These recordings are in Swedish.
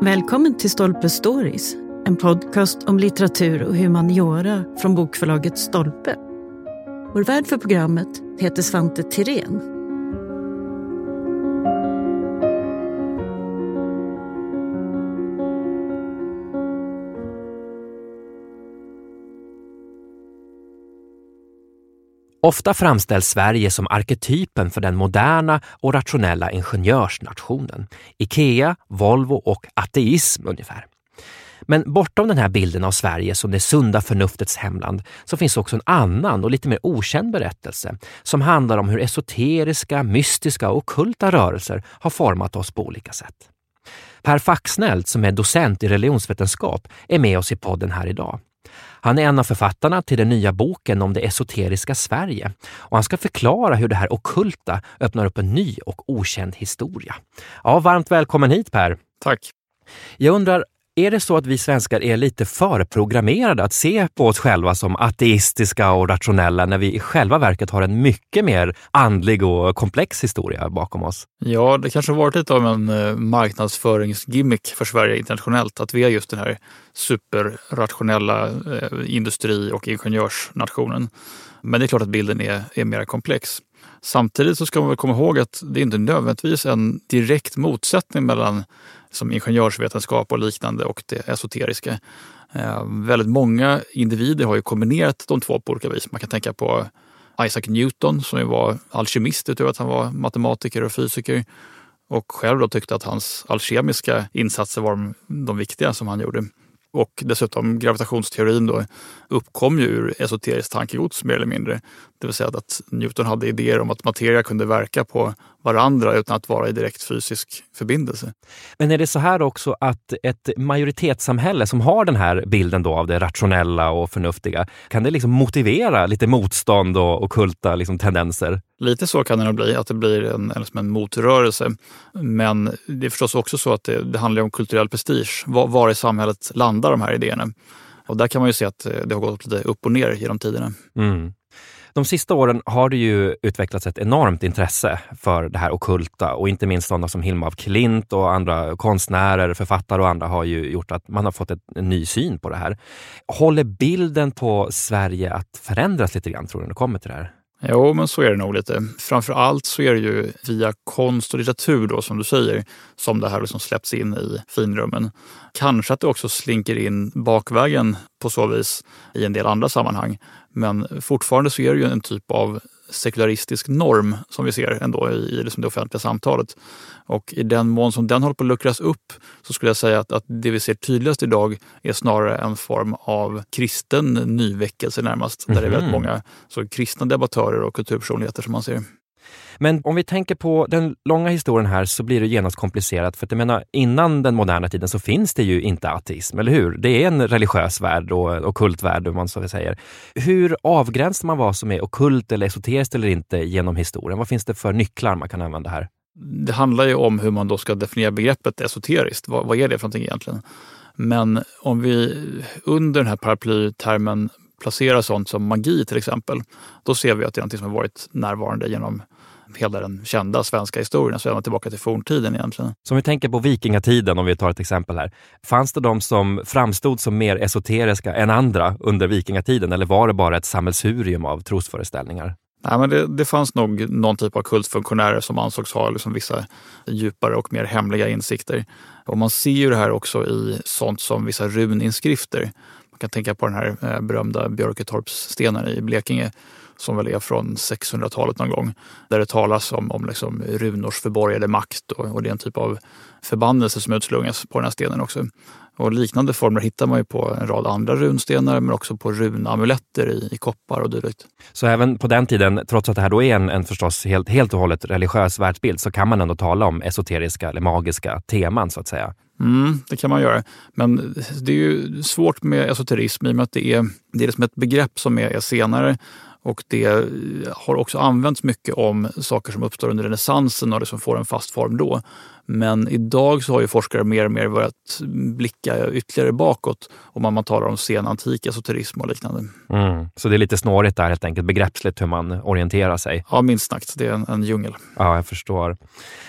Välkommen till Stolpe Stories, en podcast om litteratur och humaniora från bokförlaget Stolpe. Vår värd för programmet heter Svante Thirén. Ofta framställs Sverige som arketypen för den moderna och rationella ingenjörsnationen. Ikea, Volvo och ateism ungefär. Men bortom den här bilden av Sverige som det sunda förnuftets hemland så finns också en annan och lite mer okänd berättelse som handlar om hur esoteriska, mystiska och ockulta rörelser har format oss på olika sätt. Per Faxneld, som är docent i religionsvetenskap, är med oss i podden här idag. Han är en av författarna till den nya boken om det esoteriska Sverige och han ska förklara hur det här ockulta öppnar upp en ny och okänd historia. Ja, varmt välkommen hit Per. Tack. Jag undrar, är det så att vi svenskar är lite förprogrammerade att se på oss själva som ateistiska och rationella när vi i själva verket har en mycket mer andlig och komplex historia bakom oss? Ja, det kanske har varit lite av en marknadsföringsgimmick för Sverige internationellt att vi är just den här superrationella industri- och ingenjörsnationen. Men det är klart att bilden är mer komplex. Samtidigt så ska man väl komma ihåg att det inte nödvändigtvis är en direkt motsättning mellan som ingenjörsvetenskap och liknande och det esoteriska. Väldigt många individer har ju kombinerat de två på olika vis. Man kan tänka på Isaac Newton som ju var alkemist utöver att han var matematiker och fysiker och själv då tyckte att hans alkemiska insatser var de viktiga som han gjorde. Och dessutom gravitationsteorin då uppkom ju ur esoteriskt tankegods mer eller mindre. Det vill säga att Newton hade idéer om att materia kunde verka på varandra utan att vara i direkt fysisk förbindelse. Men är det så här också att ett majoritetssamhälle som har den här bilden då av det rationella och förnuftiga, kan det liksom motivera lite motstånd och ockulta liksom tendenser? Lite så kan det nog bli, att det blir en motrörelse. Men det är förstås också så att det handlar om kulturell prestige. Var i samhället landar de här idéerna? Och där kan man ju se att det har gått lite upp och ner genom tiderna. Mm. De sista åren har det ju utvecklats ett enormt intresse för det här ockulta och inte minst sådana som Hilma af Klint och andra konstnärer, författare och andra har ju gjort att man har fått en ny syn på det här. Håller bilden på Sverige att förändras lite grann tror du när det kommer till det här? Jo, men så är det nog lite. Framförallt så är det ju via konst och litteratur då, som du säger, som det här liksom släpps in i finrummen. Kanske att det också slinker in bakvägen på så vis i en del andra sammanhang. Men fortfarande så är det ju en typ av sekularistisk norm som vi ser ändå i liksom det offentliga samtalet. Och i den mån som den håller på att luckras upp så skulle jag säga att det vi ser tydligast idag är snarare en form av kristen nyväckelse närmast. Där det är väldigt många så kristna debattörer och kulturpersonligheter som man ser. Men om vi tänker på den långa historien här så blir det genast komplicerat för att jag menar innan den moderna tiden så finns det ju inte ateism, eller hur? Det är en religiös värld och ockult värld om man så säger. Hur avgränsar man vad som är ockult eller esoteriskt eller inte genom historien? Vad finns det för nycklar man kan använda här? Det handlar ju om hur man då ska definiera begreppet esoteriskt. Vad är det för någonting egentligen? Men om vi under den här paraplytermen placerar sånt som magi till exempel, då ser vi att det är någonting som har varit närvarande genom hela den kända svenska historien, så är man tillbaka till forntiden egentligen. Så om vi tänker på vikingatiden, om vi tar ett exempel här. Fanns det de som framstod som mer esoteriska än andra under vikingatiden, eller var det bara ett sammelsurium av trosföreställningar? Nej, men det fanns nog någon typ av kultfunktionärer som ansågs ha liksom vissa djupare och mer hemliga insikter. Och man ser ju det här också i sånt som vissa runinskrifter. Man kan tänka på den här berömda Björketorpsstenen i Blekinge, som väl är från 600-talet någon gång, där det talas om liksom runors förborgade makt och det är en typ av förbannelse som utslungas på den här stenen också. Och liknande former hittar man ju på en rad andra runstenar men också på runamuletter i koppar och dylikt. Så även på den tiden, trots att det här då är en förstås helt och hållet religiös världsbild, så kan man ändå tala om esoteriska eller magiska teman så att säga? Mm, det kan man göra. Men det är ju svårt med esoterism i och med att det är liksom ett begrepp som är senare. Och det har också använts mycket om saker som uppstår under renässansen och det som får en fast form då. Men idag så har ju forskare mer och mer börjat blicka ytterligare bakåt om man talar om senantik, esoterism och liknande. Mm. Så det är lite snårigt där helt enkelt, begreppsligt hur man orienterar sig. Ja, minst sagt. Det är en djungel. Ja, jag förstår.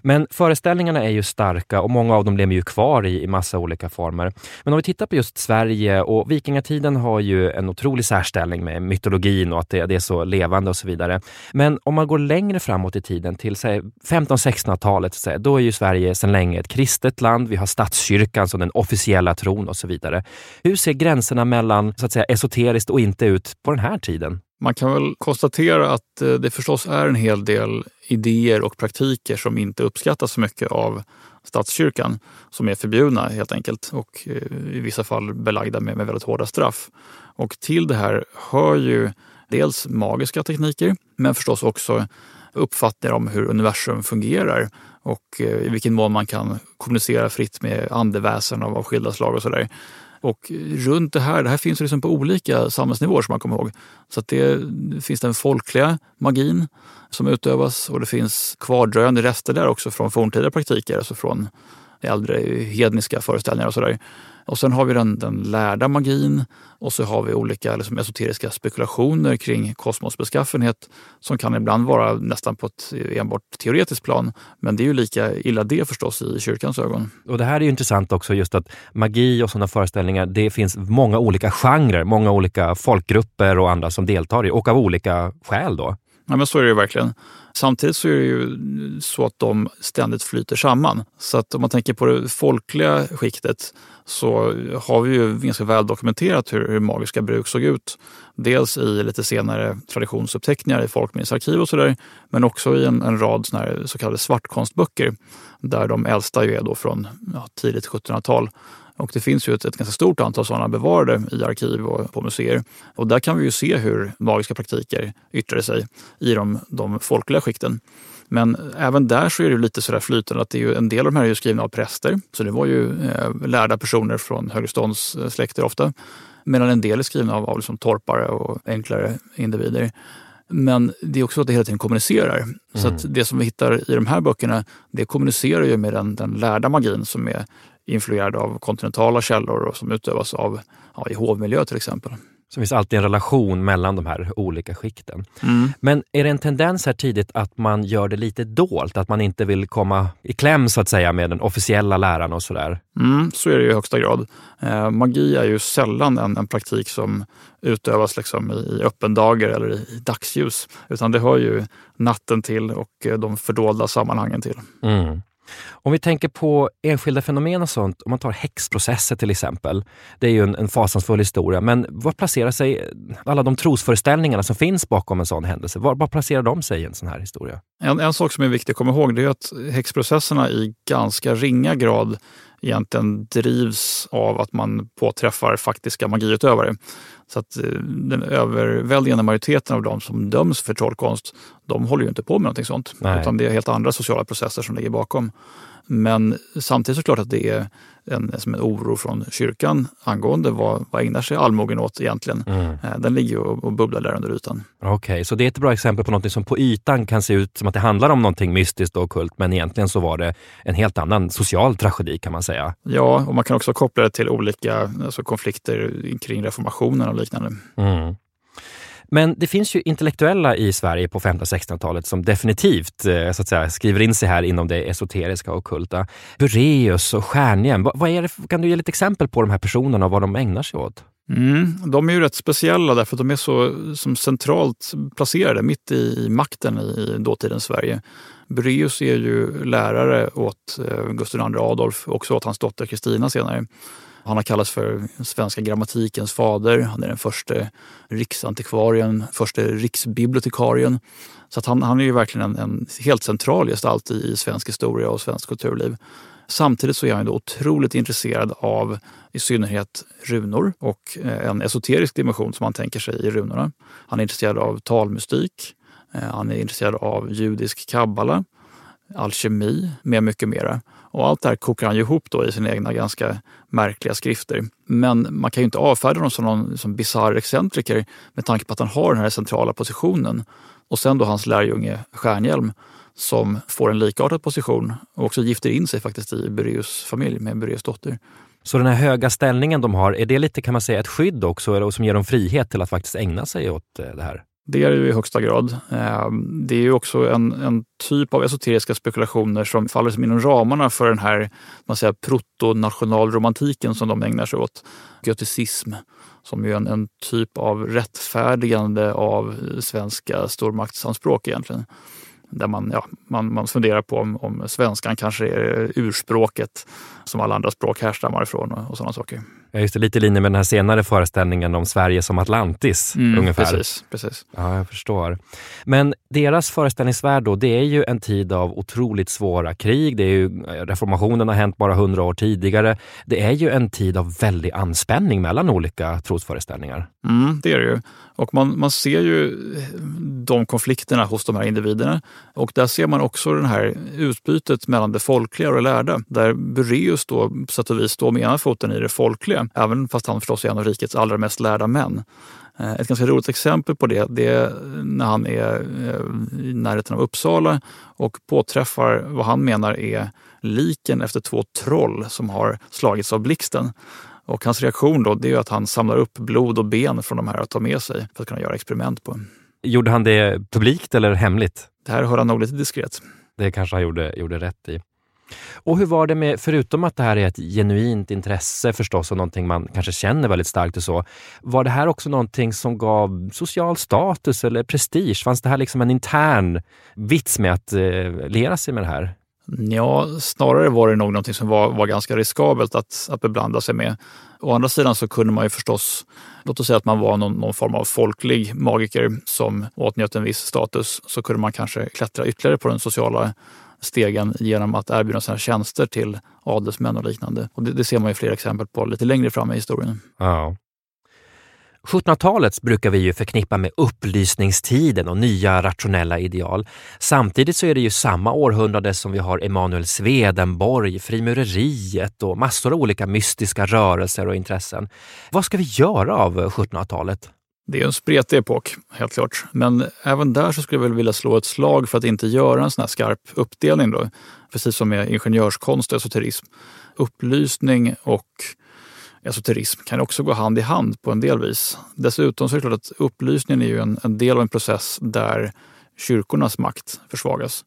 Men föreställningarna är ju starka och många av dem lever ju kvar i massa olika former. Men om vi tittar på just Sverige, och vikingatiden har ju en otrolig särställning med mytologin och att det är så levande och så vidare. Men om man går längre framåt i tiden till 1500-1600-talet, då är ju Sverige sedan länge ett kristet land. Vi har statskyrkan som den officiella tron och så vidare. Hur ser gränserna mellan så att säga esoteriskt och inte ut på den här tiden? Man kan väl konstatera att det förstås är en hel del idéer och praktiker som inte uppskattas så mycket av statskyrkan, som är förbjudna helt enkelt och i vissa fall belagda med väldigt hårda straff. Och till det här hör ju dels magiska tekniker, men förstås också uppfattningar om hur universum fungerar och i vilken mån man kan kommunicera fritt med andeväsen av skilda slag och sådär. Och runt det här finns liksom på olika samhällsnivåer som man kommer ihåg. Så att det finns den folkliga magin som utövas, och det finns kvardröjande rester där också från forntida praktiker, alltså från äldre hedniska föreställningar och sådär. Och sen har vi den lärda magin, och så har vi olika liksom esoteriska spekulationer kring kosmosbeskaffenhet som kan ibland vara nästan på ett enbart teoretiskt plan, men det är ju lika illa det förstås i kyrkans ögon. Och det här är ju intressant också, just att magi och sådana föreställningar, det finns många olika genrer, många olika folkgrupper och andra som deltar i, och av olika skäl då. Ja, men så är det ju verkligen. Samtidigt så är det ju så att de ständigt flyter samman. Så att om man tänker på det folkliga skiktet, så har vi ju ganska väl dokumenterat hur magiska bruk såg ut. Dels i lite senare traditionsuppteckningar i folkminnesarkiv och sådär, men också i en rad såna här så kallade svartkonstböcker, där de äldsta ju är då från tidigt 1700-tal. Och det finns ju ett ganska stort antal sådana bevarade i arkiv och på museer. Och där kan vi ju se hur magiska praktiker yttrade sig i de folkliga skikten. Men även där så är det lite sådär flytande att det är ju, en del av de här är ju skrivna av präster. Så det var ju lärda personer från högreståndssläkter ofta. Medan en del är skrivna av liksom torpare och enklare individer. Men det är också att det hela tiden kommunicerar. Mm. Så att det som vi hittar i de här böckerna, det kommunicerar ju med den lärda magin som är influerad av kontinentala källor och som utövas av i hovmiljö till exempel. Så det finns alltid en relation mellan de här olika skikten. Mm. Men är det en tendens här tidigt att man gör det lite dolt? Att man inte vill komma i kläm så att säga med den officiella läran och sådär? Mm, så är det ju i högsta grad. Magi är ju sällan en praktik som utövas liksom i öppen dagar eller i dagsljus. Utan det hör ju natten till och de fördolda sammanhangen till. Mm. Om vi tänker på enskilda fenomen och sånt, om man tar häxprocesser till exempel, det är ju en fasansfull historia, men var placerar sig alla de trosföreställningarna som finns bakom en sån händelse? Var placerar de sig i en sån här historia? En sak som är viktig att komma ihåg, det är att häxprocesserna i ganska ringa grad egentligen drivs av att man påträffar faktiska magiutövare. Så att den överväldigande majoriteten av de som döms för trollkonst, de håller ju inte på med någonting sånt. Nej. Utan det är helt andra sociala processer som ligger bakom. Men samtidigt så klart att det är en oro från kyrkan angående vad ägnar sig allmogen åt egentligen. Mm. Den ligger och bubblar där under ytan. Okej, så det är ett bra exempel på något som på ytan kan se ut som att det handlar om någonting mystiskt och ockult, men egentligen så var det en helt annan social tragedi kan man säga. Ja, och man kan också koppla det till olika konflikter kring reformationen och liknande. Mm. Men det finns ju intellektuella i Sverige på 1500-1600-talet som definitivt så att säga, skriver in sig här inom det esoteriska och ockulta. Bureus och Stjärnigen, vad är det, kan du ge lite exempel på de här personerna och vad de ägnar sig åt? Mm, de är ju rätt speciella därför att de är så som centralt placerade mitt i makten i dåtidens Sverige. Bureus är ju lärare åt Gustav II Adolf och också åt hans dotter Kristina senare. Han har kallats för svenska grammatikens fader. Han är den första riksantikvarien, första riksbibliotekarien. Så att han är ju verkligen en helt central gestalt i svensk historia och svensk kulturliv. Samtidigt så är han då otroligt intresserad av i synnerhet runor och en esoterisk dimension som han tänker sig i runorna. Han är intresserad av talmystik. Han är intresserad av judisk kabbala, alkemi med mycket mera. Och allt det här kokar han ju ihop då i sina egna ganska märkliga skrifter. Men man kan ju inte avfärda dem som någon som bizarr excentriker med tanke på att han har den här centrala positionen. Och sen då hans lärjunge Stjärnhjelm som får en likartad position och också gifter in sig faktiskt i Bureus familj med Bureus dotter. Så den här höga ställningen de har, är det lite, kan man säga, ett skydd också, eller som ger dem frihet till att faktiskt ägna sig åt det här? Det är det ju i högsta grad. Det är ju också en typ av esoteriska spekulationer som faller inom ramarna för den här, man säger, protonationalromantiken som de ägnar sig åt. Göticism, som ju är en typ av rättfärdigande av svenska stormaktsanspråk egentligen. Där man funderar på om svenskan kanske är urspråket som alla andra språk härstammar ifrån och sådana saker. Ja, just det, lite i linje med den här senare föreställningen om Sverige som Atlantis, ungefär. Precis. Ja, jag förstår. Men deras föreställningsvärld då, det är ju en tid av otroligt svåra krig. Det är ju, reformationen har hänt bara 100 år tidigare. Det är ju en tid av väldig anspänning mellan olika trosföreställningar. Det är det ju. Och man ser ju de konflikterna hos de här individerna. Och där ser man också den här utbytet mellan det folkliga och det lärda. Där Bureus då, på sätt och vis, står med ena foten i det folkliga. Även fast han förstås är en av rikets allra mest lärda män. Ett ganska roligt exempel på det är när han är i närheten av Uppsala och påträffar vad han menar är liken efter 2 troll som har slagits av blixten. Och hans reaktion då, det är att han samlar upp blod och ben från de här att ta med sig för att kunna göra experiment på. Gjorde han det publikt eller hemligt? Det här hör han nog lite diskret. Det kanske han gjorde rätt i. Och hur var det med, förutom att det här är ett genuint intresse förstås och någonting man kanske känner väldigt starkt och så, var det här också någonting som gav social status eller prestige? Fanns det här liksom en intern vits med att lera sig med det här? Ja, snarare var det nog någonting som var ganska riskabelt att beblanda sig med. Å andra sidan så kunde man ju förstås, låt oss säga att man var någon form av folklig magiker som åtnjöt en viss status, så kunde man kanske klättra ytterligare på den sociala stegen genom att erbjuda sina tjänster till adelsmän och liknande. Och det ser man ju fler exempel på lite längre fram i historien. Ja. 1700-talet brukar vi ju förknippa med upplysningstiden och nya rationella ideal. Samtidigt så är det ju samma århundrade som vi har Emanuel Swedenborg, frimureriet och massor av olika mystiska rörelser och intressen. Vad ska vi göra av 1700-talet? Det är en spretig epok, helt klart. Men även där så skulle jag väl vilja slå ett slag för att inte göra en sån här skarp uppdelning då. Precis som med ingenjörskonst och esoterism. Upplysning och esoterism kan också gå hand i hand på en del vis. Dessutom så är det klart att upplysningen är ju en del av en process där kyrkornas makt försvagas.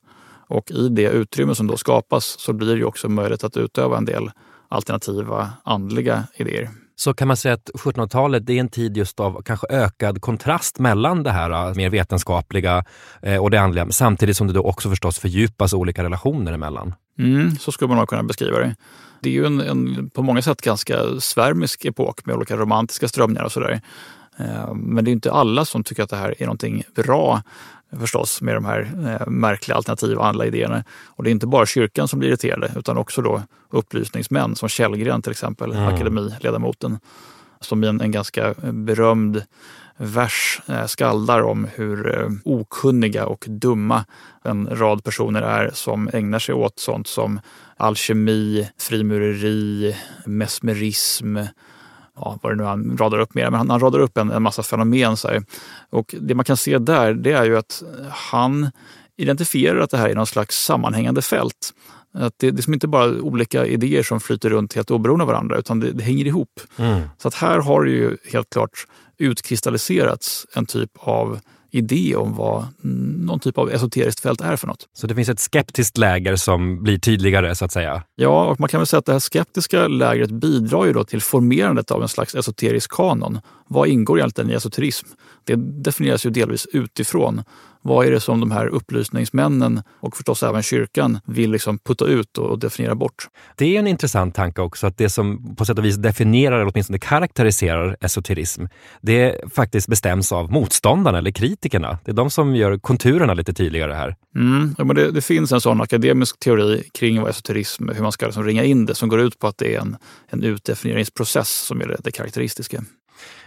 Och i det utrymme som då skapas så blir det ju också möjligt att utöva en del alternativa andliga idéer. Så kan man säga att 1700-talet, det är en tid just av kanske ökad kontrast mellan det här mer vetenskapliga och det andliga, samtidigt som det då också förstås fördjupas olika relationer emellan. Så skulle man nog kunna beskriva det. Det är ju en på många sätt ganska svärmisk epok med olika romantiska strömningar och sådär. Men det är ju inte alla som tycker att det här är någonting bra förstås med de här märkliga alternativa andliga idéerna. Och det är inte bara kyrkan som blir irriterade utan också då upplysningsmän som Kellgren till exempel, akademiledamoten, som i en ganska berömd vers skaldar om hur okunniga och dumma en rad personer är som ägnar sig åt sånt som alkemi, frimureri, mesmerism, vad det nu han radar upp mer. Men han radar upp en massa fenomen. Så här. Och det man kan se där, det är ju att han identifierar att det här är någon slags sammanhängande fält. Att det är som inte bara olika idéer som flyter runt helt oberoende av varandra, utan det hänger ihop. Så att här har det ju helt klart utkristalliserats en typ av idé om vad någon typ av esoteriskt fält är för något. Så det finns ett skeptiskt läger som blir tydligare så att säga? Ja, och man kan väl säga att det här skeptiska lägret bidrar ju då till formerandet av en slags esoterisk kanon. Vad ingår egentligen i esoterism? Det definieras ju delvis utifrån. Vad är det som de här upplysningsmännen och förstås även kyrkan vill liksom putta ut och definiera bort? Det är en intressant tanke också, att det som på sätt och vis definierar eller åtminstone karaktäriserar esoterism, det faktiskt bestäms av motståndarna eller kritikerna. Det är de som gör konturerna lite tydligare här. Ja, men det finns en sån akademisk teori kring vad esoterism, hur man ska liksom ringa in det, som går ut på att det är en utdefinieringsprocess som är det karaktäristiska.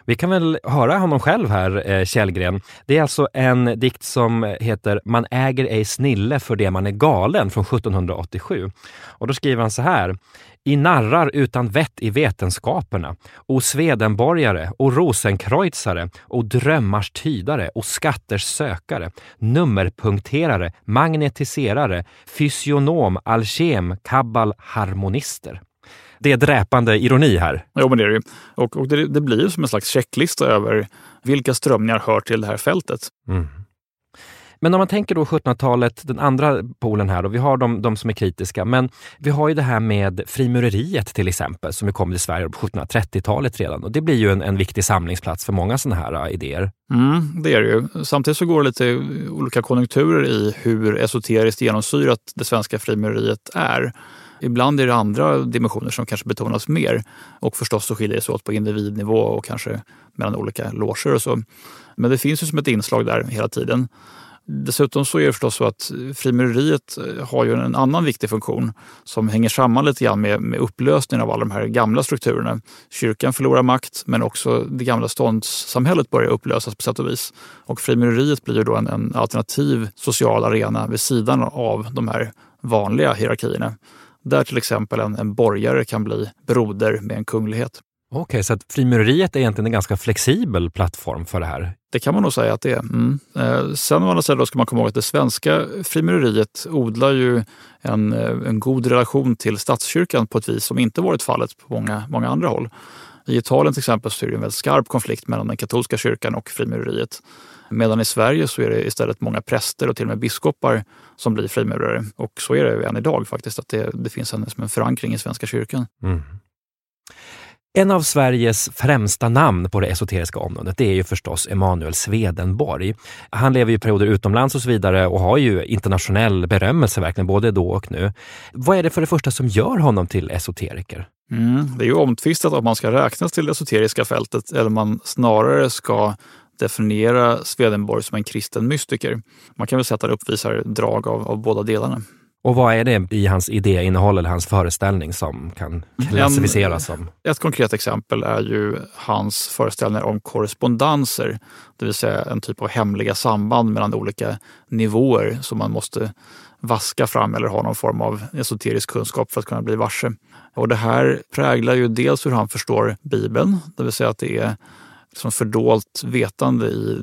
Vi kan väl höra honom själv här, Kellgren. Det är alltså en dikt som heter Man äger ej snille för det man är galen från 1787. Och då skriver han så här. I narrar utan vett i vetenskaperna, och svedenborgare, och rosenkreutzare, och drömmars tydare, och skatters sökare, nummerpunkterare, magnetiserare, fysionom, alkem, kabbal, harmonister. Det är dräpande ironi här. Jo, men det är det ju. Och det blir ju som en slags checklista över vilka strömningar hör till det här fältet. Mm. Men om man tänker då 1700-talet, den andra polen här då, vi har de som är kritiska, men vi har ju det här med frimureriet till exempel som ju kom till Sverige på 1730-talet redan, och det blir ju en viktig samlingsplats för många sådana här idéer. Mm, det är det ju. Samtidigt så går det lite olika konjunkturer i hur esoteriskt genomsyrat det svenska frimureriet är. Ibland är det andra dimensioner som kanske betonas mer, och förstås så skiljer det sig åt på individnivå och kanske mellan olika loger och så. Men det finns ju som ett inslag där hela tiden. Dessutom så är det förstås så att frimureriet har ju en annan viktig funktion som hänger samman lite grann med upplösningen av alla de här gamla strukturerna. Kyrkan förlorar makt, men också det gamla ståndssamhället börjar upplösas på sätt och vis. Och frimureriet blir ju då en alternativ social arena vid sidan av de här vanliga hierarkierna. Där till exempel en borgare kan bli broder med en kunglighet. Okej, så att frimureriet är egentligen en ganska flexibel plattform för det här? Det kan man nog säga att det är. Mm. Sen å andra sidan ska man komma ihåg att det svenska frimureriet odlar ju en god relation till statskyrkan på ett vis som inte varit fallet på många andra håll. I Italien till exempel så är det en väldigt skarp konflikt mellan den katolska kyrkan och frimureriet. Medan i Sverige så är det istället många präster och till och med biskopar som blir frimurare. Och så är det än idag faktiskt, att det finns en förankring i svenska kyrkan. Mm. En av Sveriges främsta namn på det esoteriska området, det är ju förstås Emanuel Swedenborg. Han lever ju perioder utomlands och så vidare och har ju internationell berömmelse verkligen både då och nu. Vad är det för det första som gör honom till esoteriker? Det är ju omtvistat om man ska räknas till det esoteriska fältet eller man snarare ska definiera Swedenborg som en kristen mystiker. Man kan väl säga att han uppvisar drag av båda delarna. Och vad är det i hans idéinnehåll eller hans föreställning som kan klassificeras som? Ett konkret exempel är ju hans föreställningar om korrespondenser. Det vill säga en typ av hemliga samband mellan olika nivåer som man måste vaska fram eller ha någon form av esoterisk kunskap för att kunna bli varse. Och det här präglar ju dels hur han förstår Bibeln. Det vill säga att det är som fördolt vetande i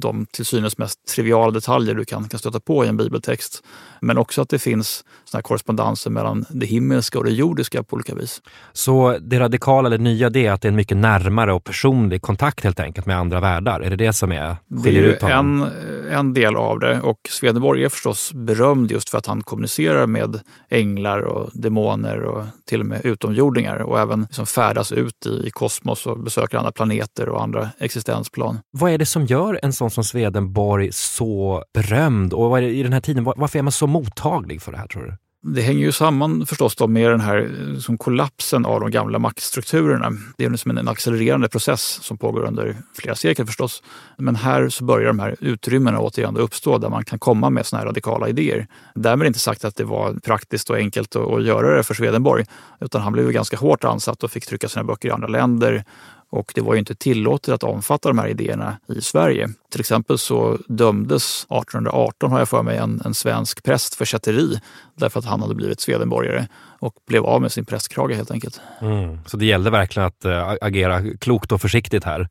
de till synes mest triviala detaljer du kan stöta på i en bibeltext. Men också att det finns såna här korrespondenser mellan det himmelska och det jordiska på olika vis. Så det radikala eller nya det är att det är en mycket närmare och personlig kontakt helt enkelt med andra världar. Är det som är skiljer ut honom? Det är en del av det, och Swedenborg är förstås berömd just för att han kommunicerar med änglar och demoner och till och med utomjordingar och även liksom färdas ut i kosmos och besöker andra planeter och andra existensplan. Vad är det som gör en sån som Swedenborg så berömd? Och vad är det, i den här tiden, varför är man så mottaglig för det här, tror du? Det hänger ju samman förstås då med den här som kollapsen av de gamla maktstrukturerna. Det är liksom en accelererande process som pågår under flera sekel förstås. Men här så börjar de här utrymmena återigen uppstå där man kan komma med såna här radikala idéer. Därmed inte sagt att det var praktiskt och enkelt att göra det för Swedenborg, utan han blev ganska hårt ansatt och fick trycka sina böcker i andra länder. Och det var ju inte tillåtet att omfatta de här idéerna i Sverige. Till exempel så dömdes 1818, har jag för mig, en svensk präst för kätteri därför att han hade blivit Swedenborgare och blev av med sin prästkrage helt enkelt. Mm. Så det gällde verkligen att agera klokt och försiktigt här?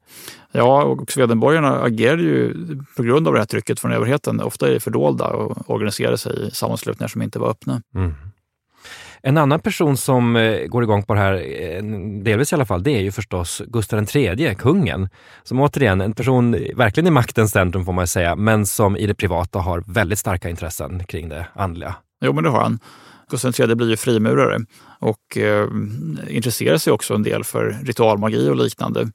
Ja, och Swedenborgarna agerade ju på grund av det här trycket från överheten ofta i fördolda och organiserade sig i sammanslutningar som inte var öppna. Mm. En annan person som går igång på det här, delvis i alla fall, det är ju förstås Gustav III, kungen. Som återigen, en person verkligen i maktens centrum får man säga, men som i det privata har väldigt starka intressen kring det andliga. Jo, men det har han. Gustav III blir ju frimurare och intresserar sig också en del för ritualmagi och liknande.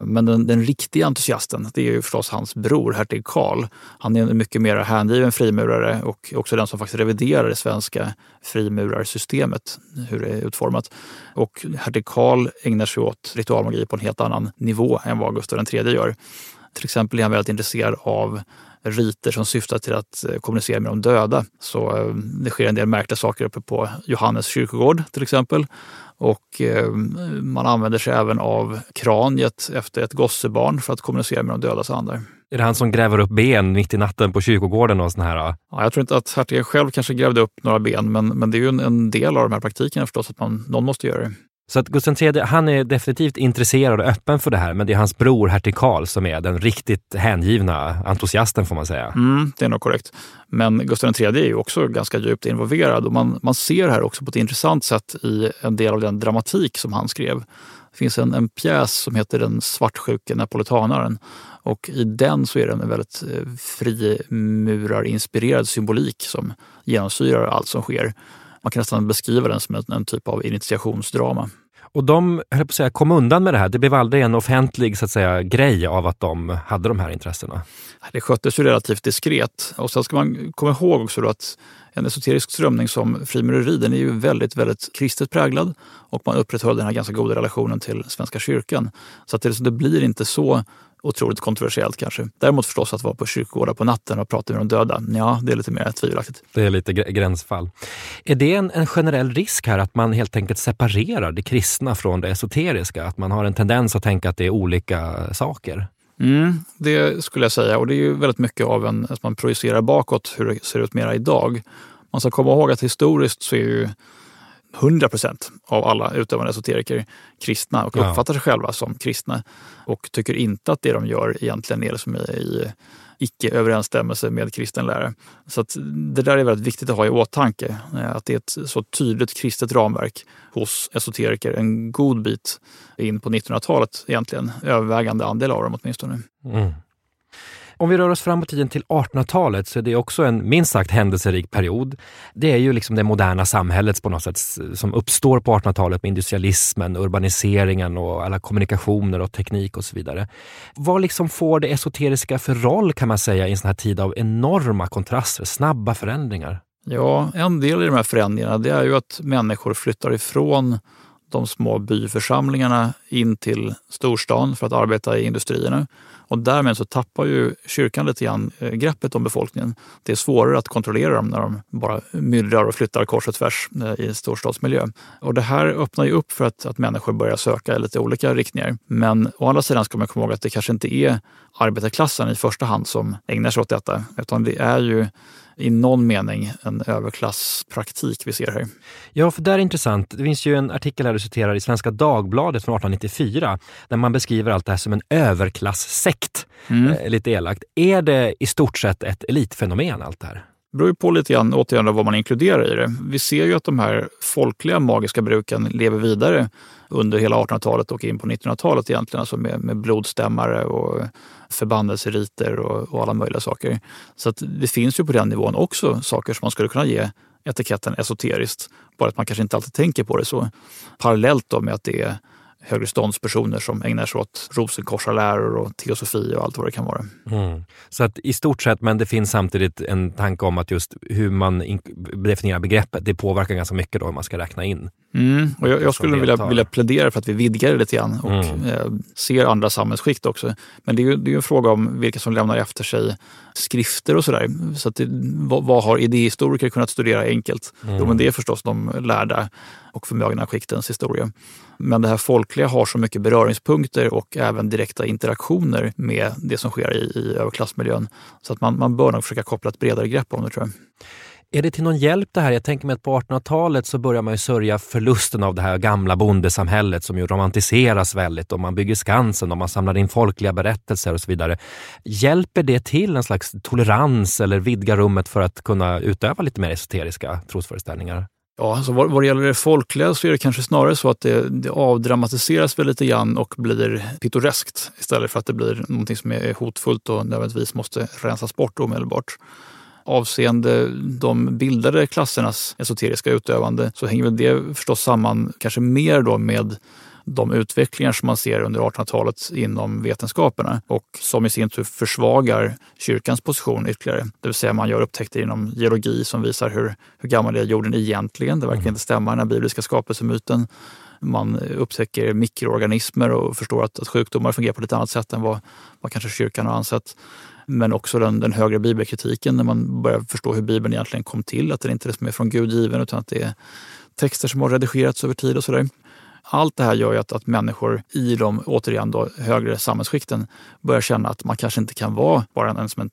Men den riktiga entusiasten, det är ju förstås hans bror, Hertig Karl. Han är en mycket mer hängiven frimurare och också den som faktiskt reviderar det svenska frimurarsystemet, hur det är utformat. Och Hertig Karl ägnar sig åt ritualmagi på en helt annan nivå än vad Gustav III gör. Till exempel är han väldigt intresserad av riter som syftar till att kommunicera med de döda. Så det sker en del märkta saker uppe på Johannes kyrkogård till exempel. Och man använder sig även av kraniet efter ett gossebarn för att kommunicera med de dödas andar. Är det han som gräver upp ben mitt i natten på kyrkogården och sån här? Ja, jag tror inte att Hertig själv kanske grävde upp några ben, men det är ju en del av de här praktiken förstås, att någon måste göra det. Så att Gustav III, han är definitivt intresserad och öppen för det här, men det är hans bror Hertig Karl som är den riktigt hängivna entusiasten, får man säga. Mm, det är nog korrekt. Men Gustav III är ju också ganska djupt involverad, och man ser här också på ett intressant sätt i en del av den dramatik som han skrev. Det finns en pjäs som heter Den svartsjuka napolitanaren, och i den så är det en väldigt frimurar-inspirerad symbolik som genomsyrar allt som sker. Man kan nästan beskriva den som en typ av initiationsdrama. Och de höll på att säga, kom undan med det här. Det blev aldrig en offentlig, så att säga, grej av att de hade de här intressena. Det sköttes ju relativt diskret. Och sen ska man komma ihåg också då att en esoterisk strömning som frimureri, den är ju väldigt, väldigt kristet präglad. Och man upprätthöll den här ganska goda relationen till Svenska kyrkan. Så att det blir inte så otroligt kontroversiellt kanske. Däremot förstås att vara på kyrkogårdar på natten och prata med de döda. Ja, det är lite mer tvivelaktigt. Det är lite gränsfall. Är det en generell risk här att man helt enkelt separerar det kristna från det esoteriska? Att man har en tendens att tänka att det är olika saker? Mm, det skulle jag säga. Och det är ju väldigt mycket av att man projicerar bakåt hur det ser ut mera idag. Man ska komma ihåg att historiskt så är ju 100% av alla utövande esoteriker kristna och uppfattar sig själva som kristna och tycker inte att det de gör egentligen är det som är i icke-överensstämmelse med kristen lära. Så att det där är väldigt viktigt att ha i åtanke, att det är ett så tydligt kristet ramverk hos esoteriker en god bit in på 1900-talet egentligen, övervägande andel av dem åtminstone. Mm. Om vi rör oss framåt tiden till 1800-talet så är det också en minst sagt händelserik period. Det är ju liksom det moderna samhället på något sätt som uppstår på 1800-talet med industrialismen, urbaniseringen och alla kommunikationer och teknik och så vidare. Vad liksom får det esoteriska för roll, kan man säga, i en sån här tid av enorma kontraster, snabba förändringar? Ja, en del i de här förändringarna, det är ju att människor flyttar ifrån de små byförsamlingarna in till storstan för att arbeta i industrierna. Och därmed så tappar ju kyrkan lite grann greppet om befolkningen. Det är svårare att kontrollera dem när de bara myllrar och flyttar kors och tvärs i storstadsmiljö. Och det här öppnar ju upp för att människor börjar söka i lite olika riktningar. Men å andra sidan ska man komma ihåg att det kanske inte är arbetarklassen i första hand som ägnar sig åt detta, utan det är ju i någon mening en överklasspraktik vi ser här. Ja, för det är intressant. Det finns ju en artikel här du citerar i Svenska Dagbladet från 1894 där man beskriver allt det här som en överklasssekt. Lite elakt. Är det i stort sett ett elitfenomen allt det här? Det beror ju på lite grann återigen vad man inkluderar i det. Vi ser ju att de här folkliga magiska bruken lever vidare under hela 1800-talet och in på 1900-talet egentligen, alltså med blodstämmare och förbannelseriter och alla möjliga saker. Så att det finns ju på den nivån också saker som man skulle kunna ge etiketten esoteriskt, bara att man kanske inte alltid tänker på det så. Parallellt då med att det är högre ståndspersoner som ägnar sig åt rosenkorsarläror och teosofi och allt vad det kan vara. Mm. Så att i stort sett, men det finns samtidigt en tanke om att just hur man definierar begreppet, det påverkar ganska mycket då hur man ska räkna in. Mm. Och jag skulle vilja plädera för att vi vidgar det lite grann och ser andra samhällsskikt också. Men det är ju en fråga om vilka som lämnar efter sig skrifter och sådär. Så att vad har idéhistoriker kunnat studera enkelt? Jo, men det är förstås de lärda och förmögna skiktens historia. Men det här folkliga har så mycket beröringspunkter och även direkta interaktioner med det som sker i överklassmiljön. Så att man bör nog försöka koppla ett bredare grepp om det, tror jag. Är det till någon hjälp det här? Jag tänker mig att på 1800-talet så börjar man ju sörja förlusten av det här gamla bondesamhället som ju romantiseras väldigt, och man bygger Skansen och man samlar in folkliga berättelser och så vidare. Hjälper det till en slags tolerans eller vidgar rummet för att kunna utöva lite mer esoteriska trosföreställningar? Ja, alltså vad det gäller det folkliga så är det kanske snarare så att det avdramatiseras väl lite grann och blir pittoreskt istället för att det blir någonting som är hotfullt och nödvändigtvis måste rensas bort omedelbart. Avseende de bildade klassernas esoteriska utövande så hänger väl det förstås samman kanske mer då med de utvecklingar som man ser under 1800-talet inom vetenskaperna och som i sin tur försvagar kyrkans position ytterligare. Det vill säga man gör upptäckter inom geologi som visar hur gammal är jorden egentligen. Det verkar inte stämma i den bibliska skapelsemyten. Man upptäcker mikroorganismer och förstår att sjukdomar fungerar på lite annat sätt än vad kanske kyrkan har ansett. Men också den högre bibelkritiken när man börjar förstå hur Bibeln egentligen kom till. Att det inte är det som är från Gud given utan att det är texter som har redigerats över tid och sådär. Allt det här gör ju att människor i de återigen då, högre samhällsskikten börjar känna att man kanske inte kan vara bara en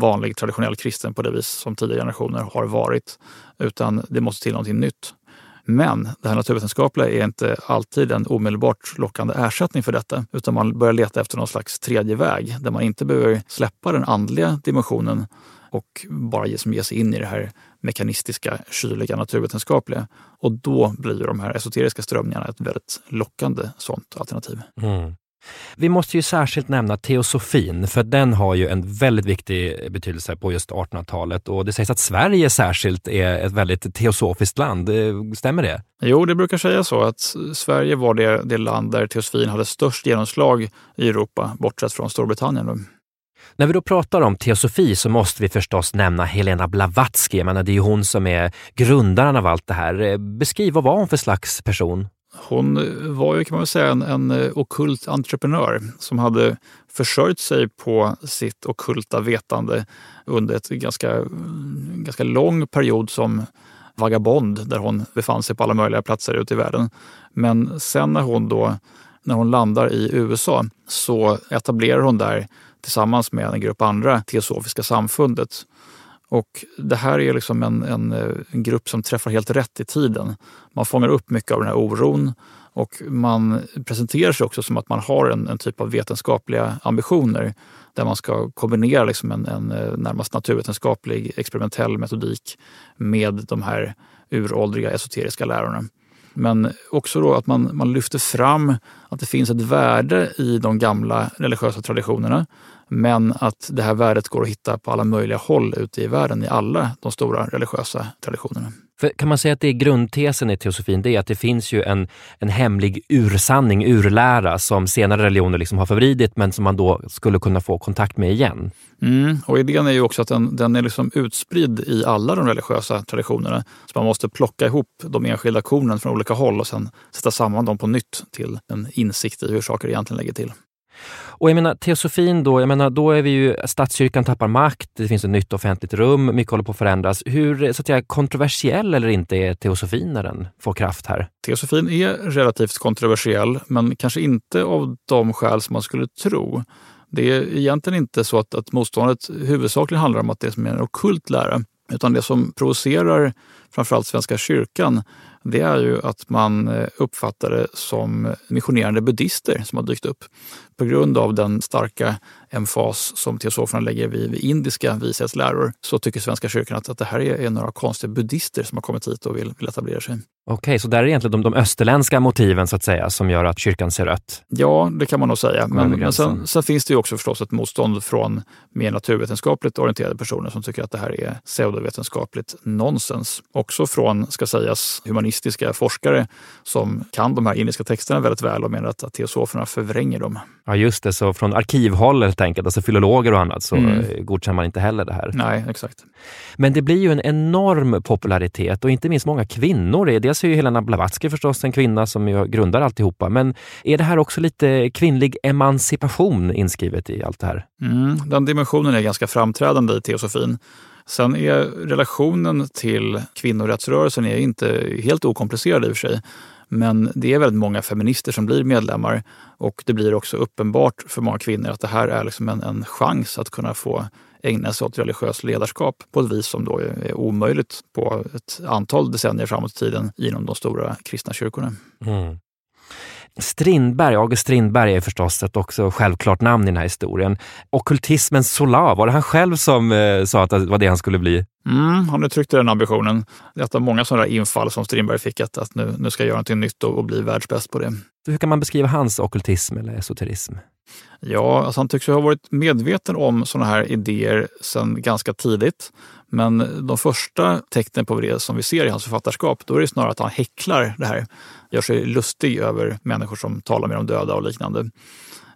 vanlig traditionell kristen på det vis som tidigare generationer har varit. Utan det måste till någonting nytt. Men det här naturvetenskapliga är inte alltid en omedelbart lockande ersättning för detta utan man börjar leta efter någon slags tredje väg där man inte behöver släppa den andliga dimensionen och bara ge sig in i det här mekanistiska, kyliga, naturvetenskapliga. Och då blir de här esoteriska strömningarna ett väldigt lockande sånt alternativ. Mm. Vi måste ju särskilt nämna teosofin för den har ju en väldigt viktig betydelse på just 1800-talet och det sägs att Sverige särskilt är ett väldigt teosofiskt land. Stämmer det? Jo, det brukar säga så att Sverige var det land där teosofin hade störst genomslag i Europa bortsett från Storbritannien. När vi då pratar om teosofi så måste vi förstås nämna Helena Blavatsky. Jag menar, det är ju hon som är grundaren av allt det här. Beskriv, vad var hon för slags person? Hon var ju kan man väl säga en okult entreprenör som hade försörjt sig på sitt okulta vetande under ett ganska lång period som vagabond där hon befann sig på alla möjliga platser ute i världen. Men sen när hon landar i USA så etablerar hon där tillsammans med en grupp andra teosofiska samfundet. Och det här är liksom en grupp som träffar helt rätt i tiden. Man fångar upp mycket av den här oron och man presenterar sig också som att man har en typ av vetenskapliga ambitioner där man ska kombinera liksom en närmast naturvetenskaplig experimentell metodik med de här uråldriga esoteriska lärorna. Men också då att man lyfter fram att det finns ett värde i de gamla religiösa traditionerna. Men att det här värdet går att hitta på alla möjliga håll ute i världen i alla de stora religiösa traditionerna. För kan man säga att det är grundtesen i teosofin, det är att det finns ju en hemlig ursanning, urlära som senare religioner liksom har förvridit men som man då skulle kunna få kontakt med igen. Mm, och idén är ju också att den är liksom utspridd i alla de religiösa traditionerna så man måste plocka ihop de enskilda kornen från olika håll och sen sätta samman dem på nytt till en insikt i hur saker egentligen lägger till. Och jag menar, teosofin då, då är vi ju, statskyrkan tappar makt, det finns ett nytt offentligt rum, mycket håller på att förändras. Hur så att säga, kontroversiell eller inte är teosofin när den får kraft här? Teosofin är relativt kontroversiell, men kanske inte av de skäl som man skulle tro. Det är egentligen inte så att motståndet huvudsakligen handlar om att det som är en okult lära, utan det som provocerar framförallt Svenska kyrkan, det är ju att man uppfattar det som missionerande buddister som har dykt upp på grund av den starka emfas som teosoferna lägger vid indiska vishetsläror. Så tycker Svenska kyrkan att det här är några konstiga buddister som har kommit hit och vill etablera sig. Okej, så där är egentligen de österländska motiven så att säga som gör att kyrkan ser rött. Ja, det kan man nog säga. Men sen finns det ju också förstås ett motstånd från mer naturvetenskapligt orienterade personer som tycker att det här är pseudovetenskapligt nonsens. Också från, ska sägas, humanistiska forskare som kan de här indiska texterna väldigt väl och menar att teosoferna förvränger dem. Ja just det, så från arkivhåll helt enkelt, alltså filologer och annat så godkänner man inte heller det här. Nej, exakt. Men det blir ju en enorm popularitet och inte minst många kvinnor. Dels är ju Helena Blavatsky förstås en kvinna som ju grundar alltihopa, men är det här också lite kvinnlig emancipation inskrivet i allt det här? Mm, den dimensionen är ganska framträdande i teosofin. Sen är relationen till kvinnorättsrörelsen är inte helt okomplicerad i och för sig. Men det är väldigt många feminister som blir medlemmar och det blir också uppenbart för många kvinnor att det här är liksom en chans att kunna få ägna sig åt religiöst ledarskap på ett vis som då är omöjligt på ett antal decennier framåt i tiden inom de stora kristna kyrkorna. Mm. August Strindberg är förstås ett också självklart namn i den här historien. Okkultismens solar, var det han själv som sa att det var det han skulle bli? Mm, han uttryckte den ambitionen. Det var många sådana infall som Strindberg fick att nu ska jag göra någonting nytt och bli världsbäst på det. Hur kan man beskriva hans okkultism eller esoterism? Ja, alltså han tycks ju ha varit medveten om sådana här idéer sedan ganska tidigt. Men de första tecknen på det som vi ser i hans författarskap, då är det snarare att han häcklar det här. Gör sig lustig över människor som talar med de döda och liknande.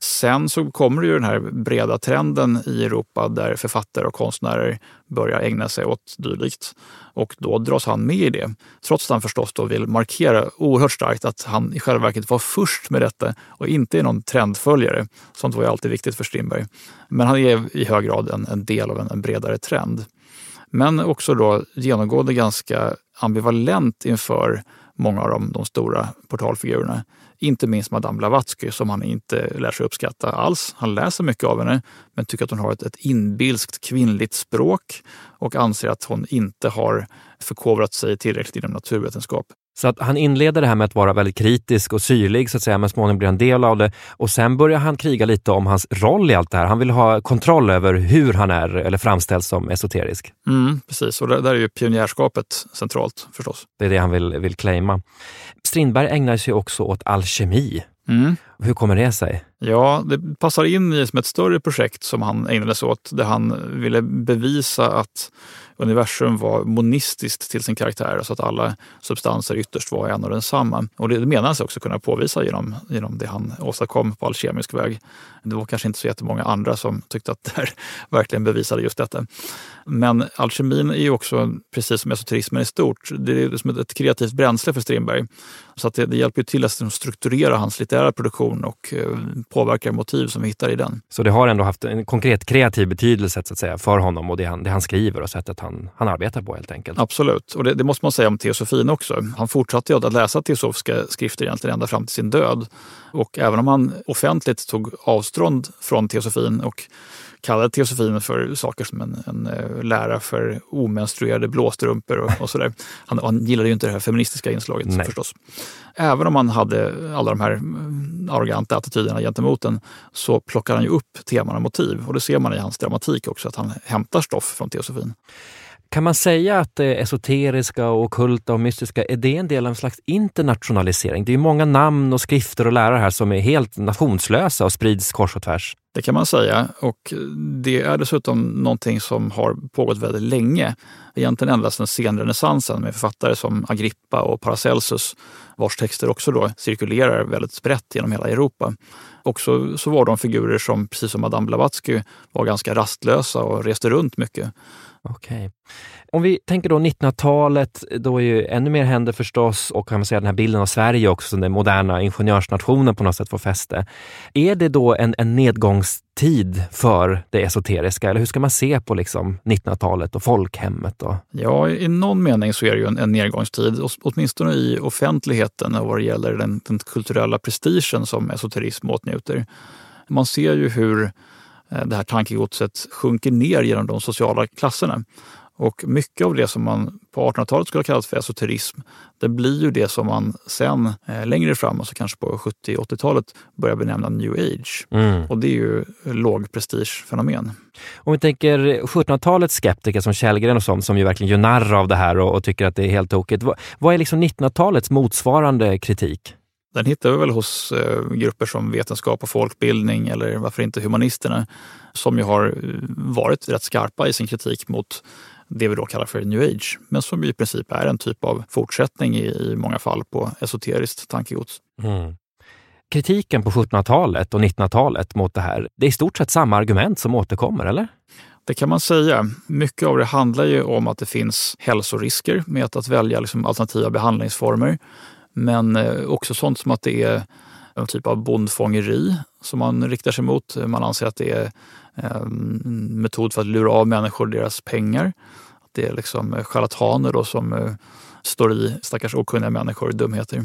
Sen så kommer ju den här breda trenden i Europa där författare och konstnärer börjar ägna sig åt dylikt. Och då dras han med i det. Trots att han förstås då vill markera oerhört starkt att han i själva verket var först med detta och inte är någon trendföljare. Sånt var ju alltid viktigt för Strindberg. Men han är i hög grad en del av en bredare trend. Men också då genomgående ganska ambivalent inför många av de stora portalfigurerna. Inte minst Madame Blavatsky som han inte lär sig uppskatta alls. Han läser mycket av henne men tycker att hon har ett inbilskt kvinnligt språk och anser att hon inte har förkovrat sig tillräckligt inom naturvetenskap. Så att han inleder det här med att vara väldigt kritisk och syrlig så att säga, men småningom blir en del av det. Och sen börjar han kriga lite om hans roll i allt det här. Han vill ha kontroll över hur han är eller framställs som esoterisk. Mm, precis, och där är ju pionjärskapet centralt förstås. Det är det han vill claima. Strindberg ägnar sig också åt alkemi. Mm. Hur kommer det sig? Ja, det passar in i som ett större projekt som han ägnade sig åt där han ville bevisa att universum var monistiskt till sin karaktär, alltså att alla substanser ytterst var en och densamma. Och det menar han sig också kunna påvisa genom det han åstadkom på alkemisk väg. Det var kanske inte så jättemånga andra som tyckte att det här verkligen bevisade just detta. Men alkemin är ju också, precis som esoterismen i stort, det är som ett kreativt bränsle för Strindberg. Så att det hjälper ju till att strukturera hans litterära produktion och påverkar motiv som vi hittar i den. Så det har ändå haft en konkret kreativ betydelse så att säga, för honom och det han skriver och sättet han arbetar på helt enkelt. Absolut, och det måste man säga om teosofin också. Han fortsatte ju att läsa teosofiska skrifter egentligen ända fram till sin död. Och även om han offentligt tog avstånd från teosofin och kallade teosofin för saker som en lära för omenstruerade blåstrumpor och sådär. Han gillade ju inte det här feministiska inslaget. Nej. Förstås. Även om han hade alla de här arroganta attityderna gentemot den så plockar han ju upp teman och motiv. Och det ser man i hans dramatik också, att han hämtar stoff från teosofin. Kan man säga att det esoteriska och ockulta och mystiska, är det en del av en slags internationalisering? Det är ju många namn och skrifter och lärare här som är helt nationslösa och sprids kors och tvärs. Det kan man säga, och det är dessutom någonting som har pågått väldigt länge. Egentligen endast den senrenässansen med författare som Agrippa och Paracelsus, vars texter också då cirkulerar väldigt brett genom hela Europa. Och så var de figurer som, precis som Madame Blavatsky, var ganska rastlösa och reste runt mycket. Okej. Om vi tänker då 1900-talet, då är ju ännu mer händer förstås, och kan man säga den här bilden av Sverige också, den moderna ingenjörsnationen på något sätt får fäste. Är det då en nedgångstid för det esoteriska, eller hur ska man se på liksom 1900-talet och folkhemmet då? Ja, i någon mening så är det ju en nedgångstid, åtminstone i offentligheten och vad det gäller den kulturella prestigen som esoterism åtnjuter. Man ser ju hur det här tankegodset sjunker ner genom de sociala klasserna. Och mycket av det som man på 1800-talet skulle ha kallat för esoterism, det blir ju det som man sen längre fram, alltså kanske på 70-80-talet, börjar benämna New Age. Mm. Och det är ju lågprestigefenomen. Om vi tänker 1700-talets skeptiker som Kellgren och sånt, som ju verkligen gör narr av det här och tycker att det är helt tokigt. Vad är liksom 1900-talets motsvarande kritik? Den hittar vi väl hos grupper som vetenskap och folkbildning, eller varför inte humanisterna, som ju har varit rätt skarpa i sin kritik mot det vi då kallar för New Age, men som i princip är en typ av fortsättning i många fall på esoteriskt tankegods. Mm. Kritiken på 1700-talet och 1900-talet mot det här, det är i stort sett samma argument som återkommer, eller? Det kan man säga. Mycket av det handlar ju om att det finns hälsorisker med att välja liksom alternativa behandlingsformer. Men också sånt som att det är en typ av bondfångeri som man riktar sig mot. Man anser att det är en metod för att lura av människor deras pengar. Att det är liksom charlataner då som står i stackars okunniga människor dumheter.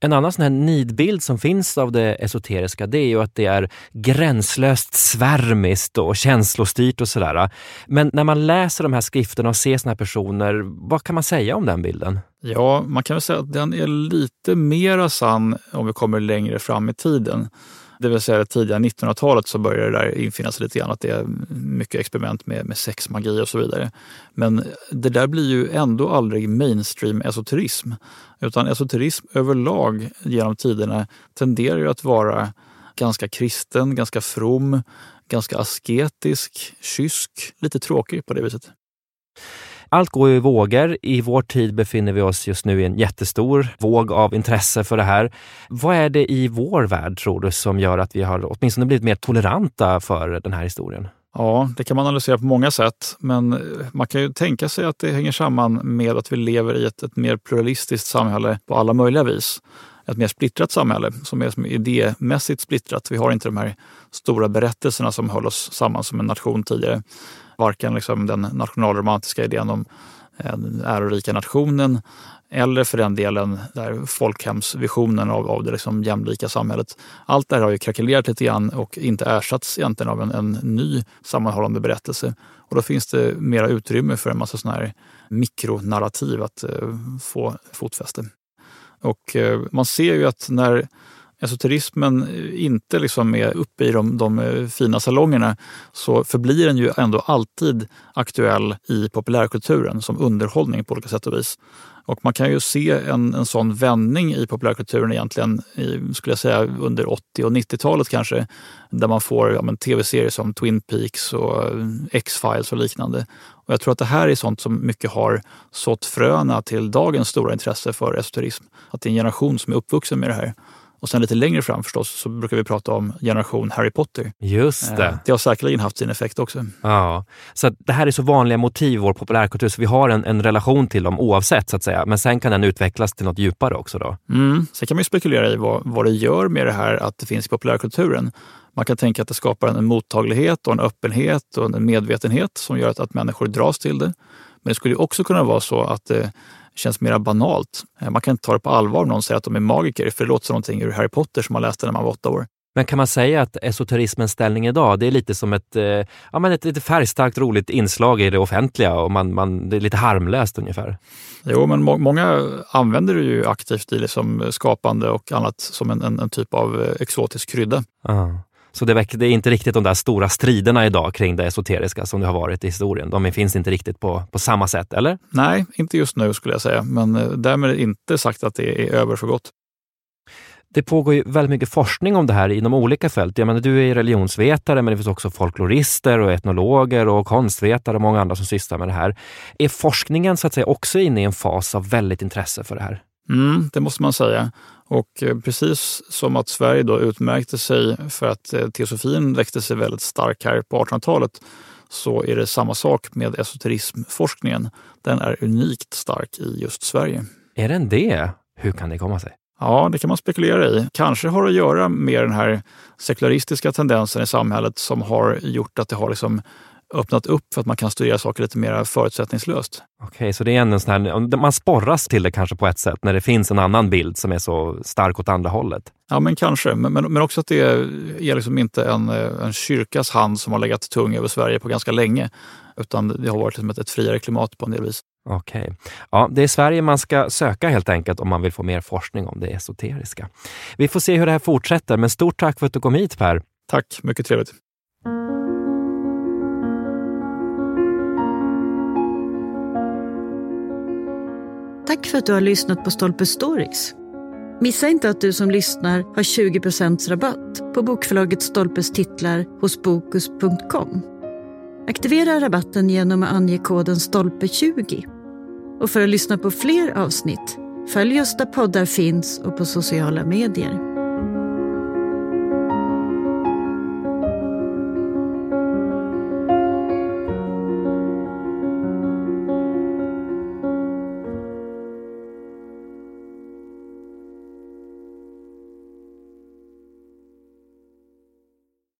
En annan sån här nidbild som finns av det esoteriska, det är ju att det är gränslöst svärmiskt och känslostyrt och sådär. Men när man läser de här skrifterna och ser såna här personer, vad kan man säga om den bilden? Ja, man kan väl säga att den är lite mera sann om vi kommer längre fram i tiden. Det vill säga det tidiga 1900-talet så börjar det där infinna sig lite grann att det är mycket experiment med sexmagi och så vidare. Men det där blir ju ändå aldrig mainstream-esoterism. Utan esoterism överlag genom tiderna tenderar ju att vara ganska kristen, ganska from, ganska asketisk, kysk, lite tråkig på det viset. Allt går ju i vågor. I vår tid befinner vi oss just nu i en jättestor våg av intresse för det här. Vad är det i vår värld, tror du, som gör att vi har åtminstone blivit mer toleranta för den här historien? Ja, det kan man analysera på många sätt, men man kan ju tänka sig att det hänger samman med att vi lever i ett mer pluralistiskt samhälle på alla möjliga vis. Ett mer splittrat samhälle som är som idémässigt splittrat. Vi har inte de här stora berättelserna som höll oss samman som en nation tidigare. Varken liksom den nationalromantiska idén om den ärorika nationen eller för den delen där folkhemsvisionen av det liksom jämlika samhället. Allt det här har ju krackelerat lite grann och inte ersatts egentligen av en ny sammanhållande berättelse. Och då finns det mera utrymme för en massa sådana här mikronarrativ att få fotfäste. Och man ser ju att när esoterismen inte liksom är uppe i de fina salongerna så förblir den ju ändå alltid aktuell i populärkulturen som underhållning på olika sätt och vis. Och man kan ju se en sån vändning i populärkulturen egentligen skulle jag säga under 80- och 90-talet kanske, där man får tv-serier som Twin Peaks och X-Files och liknande. Och jag tror att det här är sånt som mycket har sått fröna till dagens stora intresse för esoterism. Att det är en generation som är uppvuxen med det här. Och sen lite längre fram förstås så brukar vi prata om generation Harry Potter. Just det. Det har säkerligen haft sin effekt också. Ja, så det här är så vanliga motiv i vår populärkultur så vi har en relation till dem oavsett så att säga. Men sen kan den utvecklas till något djupare också då. Sen kan man ju spekulera i vad det gör med det här att det finns i populärkulturen. Man kan tänka att det skapar en mottaglighet och en öppenhet och en medvetenhet som gör att människor dras till det. Men det skulle ju också kunna vara så att det känns mera banalt. Man kan inte ta det på allvar om någon säger att de är magiker, för det låter som någonting ur Harry Potter som man läste när man var 8 år. Men kan man säga att esoterismens ställning idag, det är lite som ett lite färgstarkt, roligt inslag i det offentliga och det är lite harmlöst ungefär? Jo, men många använder det ju aktivt i liksom skapande och annat som en typ av exotisk krydda. Så det är inte riktigt de där stora striderna idag kring det esoteriska som det har varit i historien. De finns inte riktigt på samma sätt, eller? Nej, inte just nu skulle jag säga. Men därmed är det inte sagt att det är över för gott. Det pågår ju väldigt mycket forskning om det här inom olika fält. Jag menar, du är religionsvetare, men det finns också folklorister och etnologer och konstvetare och många andra som sysslar med det här. Är forskningen så att säga också inne i en fas av väldigt intresse för det här? Det måste man säga. Och precis som att Sverige då utmärkte sig för att teosofin växte sig väldigt stark här på 1800-talet, så är det samma sak med esoterismforskningen. Den är unikt stark i just Sverige. Är den det? Hur kan det komma sig? Ja, det kan man spekulera i. Kanske har det att göra med den här sekularistiska tendensen i samhället som har gjort att det har liksom öppnat upp för att man kan studera saker lite mer förutsättningslöst. Okej, så det är en sån här, man sporras till det kanske på ett sätt när det finns en annan bild som är så stark åt andra hållet. Ja, men kanske. Men också att det är liksom inte en kyrkas hand som har legat tung över Sverige på ganska länge, utan det har varit liksom ett friare klimat på en del vis. Okej. Ja, det är Sverige man ska söka helt enkelt om man vill få mer forskning om det esoteriska. Vi får se hur det här fortsätter, men stort tack för att du kom hit, Per. Tack, mycket trevligt. Tack för att du har lyssnat på Stolpe Stories. Missa inte att du som lyssnar har 20% rabatt på bokförlaget Stolpes titlar hos Bokus.com. Aktivera rabatten genom att ange koden STOLPE20. Och för att lyssna på fler avsnitt, följ oss där poddar finns och på sociala medier.